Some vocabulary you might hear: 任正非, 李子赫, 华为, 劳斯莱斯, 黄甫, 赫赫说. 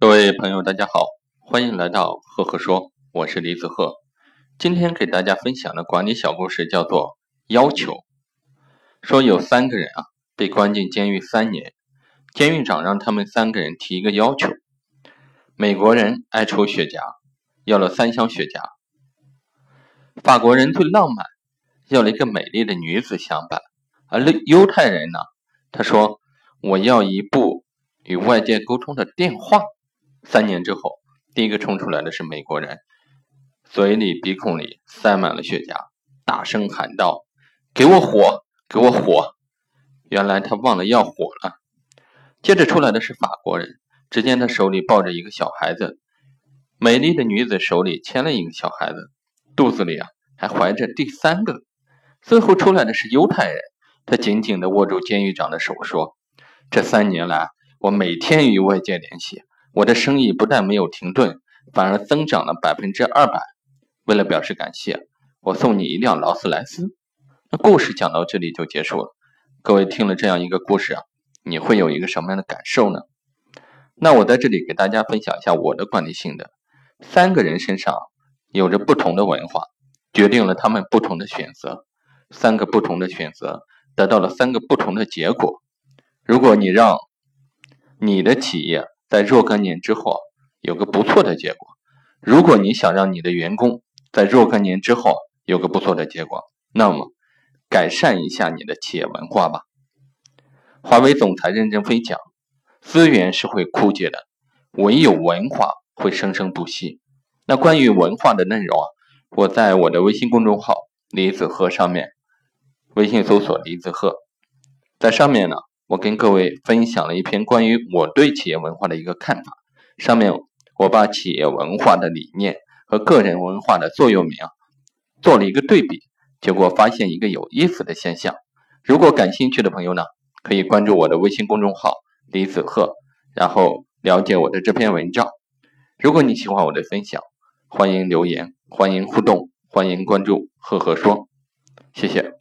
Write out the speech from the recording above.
各位朋友大家好，欢迎来到赫赫说，我是李子赫。今天给大家分享的管理小故事叫做要求。说有三个人被关进监狱3年，监狱长让他们三个人提一个要求。美国人爱抽雪茄，要了3箱雪茄。法国人最浪漫，要了一个美丽的女子相伴。而犹太人呢，他说我要一部与外界沟通的电话。3年之后，第一个冲出来的是美国人，嘴里鼻孔里塞满了雪茄，大声喊道：给我火，给我火。原来他忘了要火了。接着出来的是法国人，只见他手里抱着一个小孩子，美丽的女子手里牵了一个小孩子，肚子里还怀着第三个。最后出来的是犹太人，他紧紧地握住监狱长的手说：这3年来，我每天与外界联系，我的生意不但没有停顿，反而增长了200%。为了表示感谢，我送你一辆劳斯莱斯。那故事讲到这里就结束了。各位听了这样一个故事你会有一个什么样的感受呢？那我在这里给大家分享一下我的管理心得。3个人身上有着不同的文化，决定了他们不同的选择。3个不同的选择得到了3个不同的结果。如果你让你的企业在若干年之后有个不错的结果，如果你想让你的员工在若干年之后有个不错的结果，那么改善一下你的企业文化吧。华为总裁任正非讲，资源是会枯竭的，唯有文化会生生不息。那关于文化的内容我在我的微信公众号李子赫上面，微信搜索李子赫，在上面呢，我跟各位分享了一篇关于我对企业文化的一个看法。上面我把企业文化的理念和个人文化的座右铭做了一个对比，结果发现一个有意思的现象。如果感兴趣的朋友呢，可以关注我的微信公众号李子赫，然后了解我的这篇文章。如果你喜欢我的分享，欢迎留言，欢迎互动，欢迎关注赫赫说。谢谢。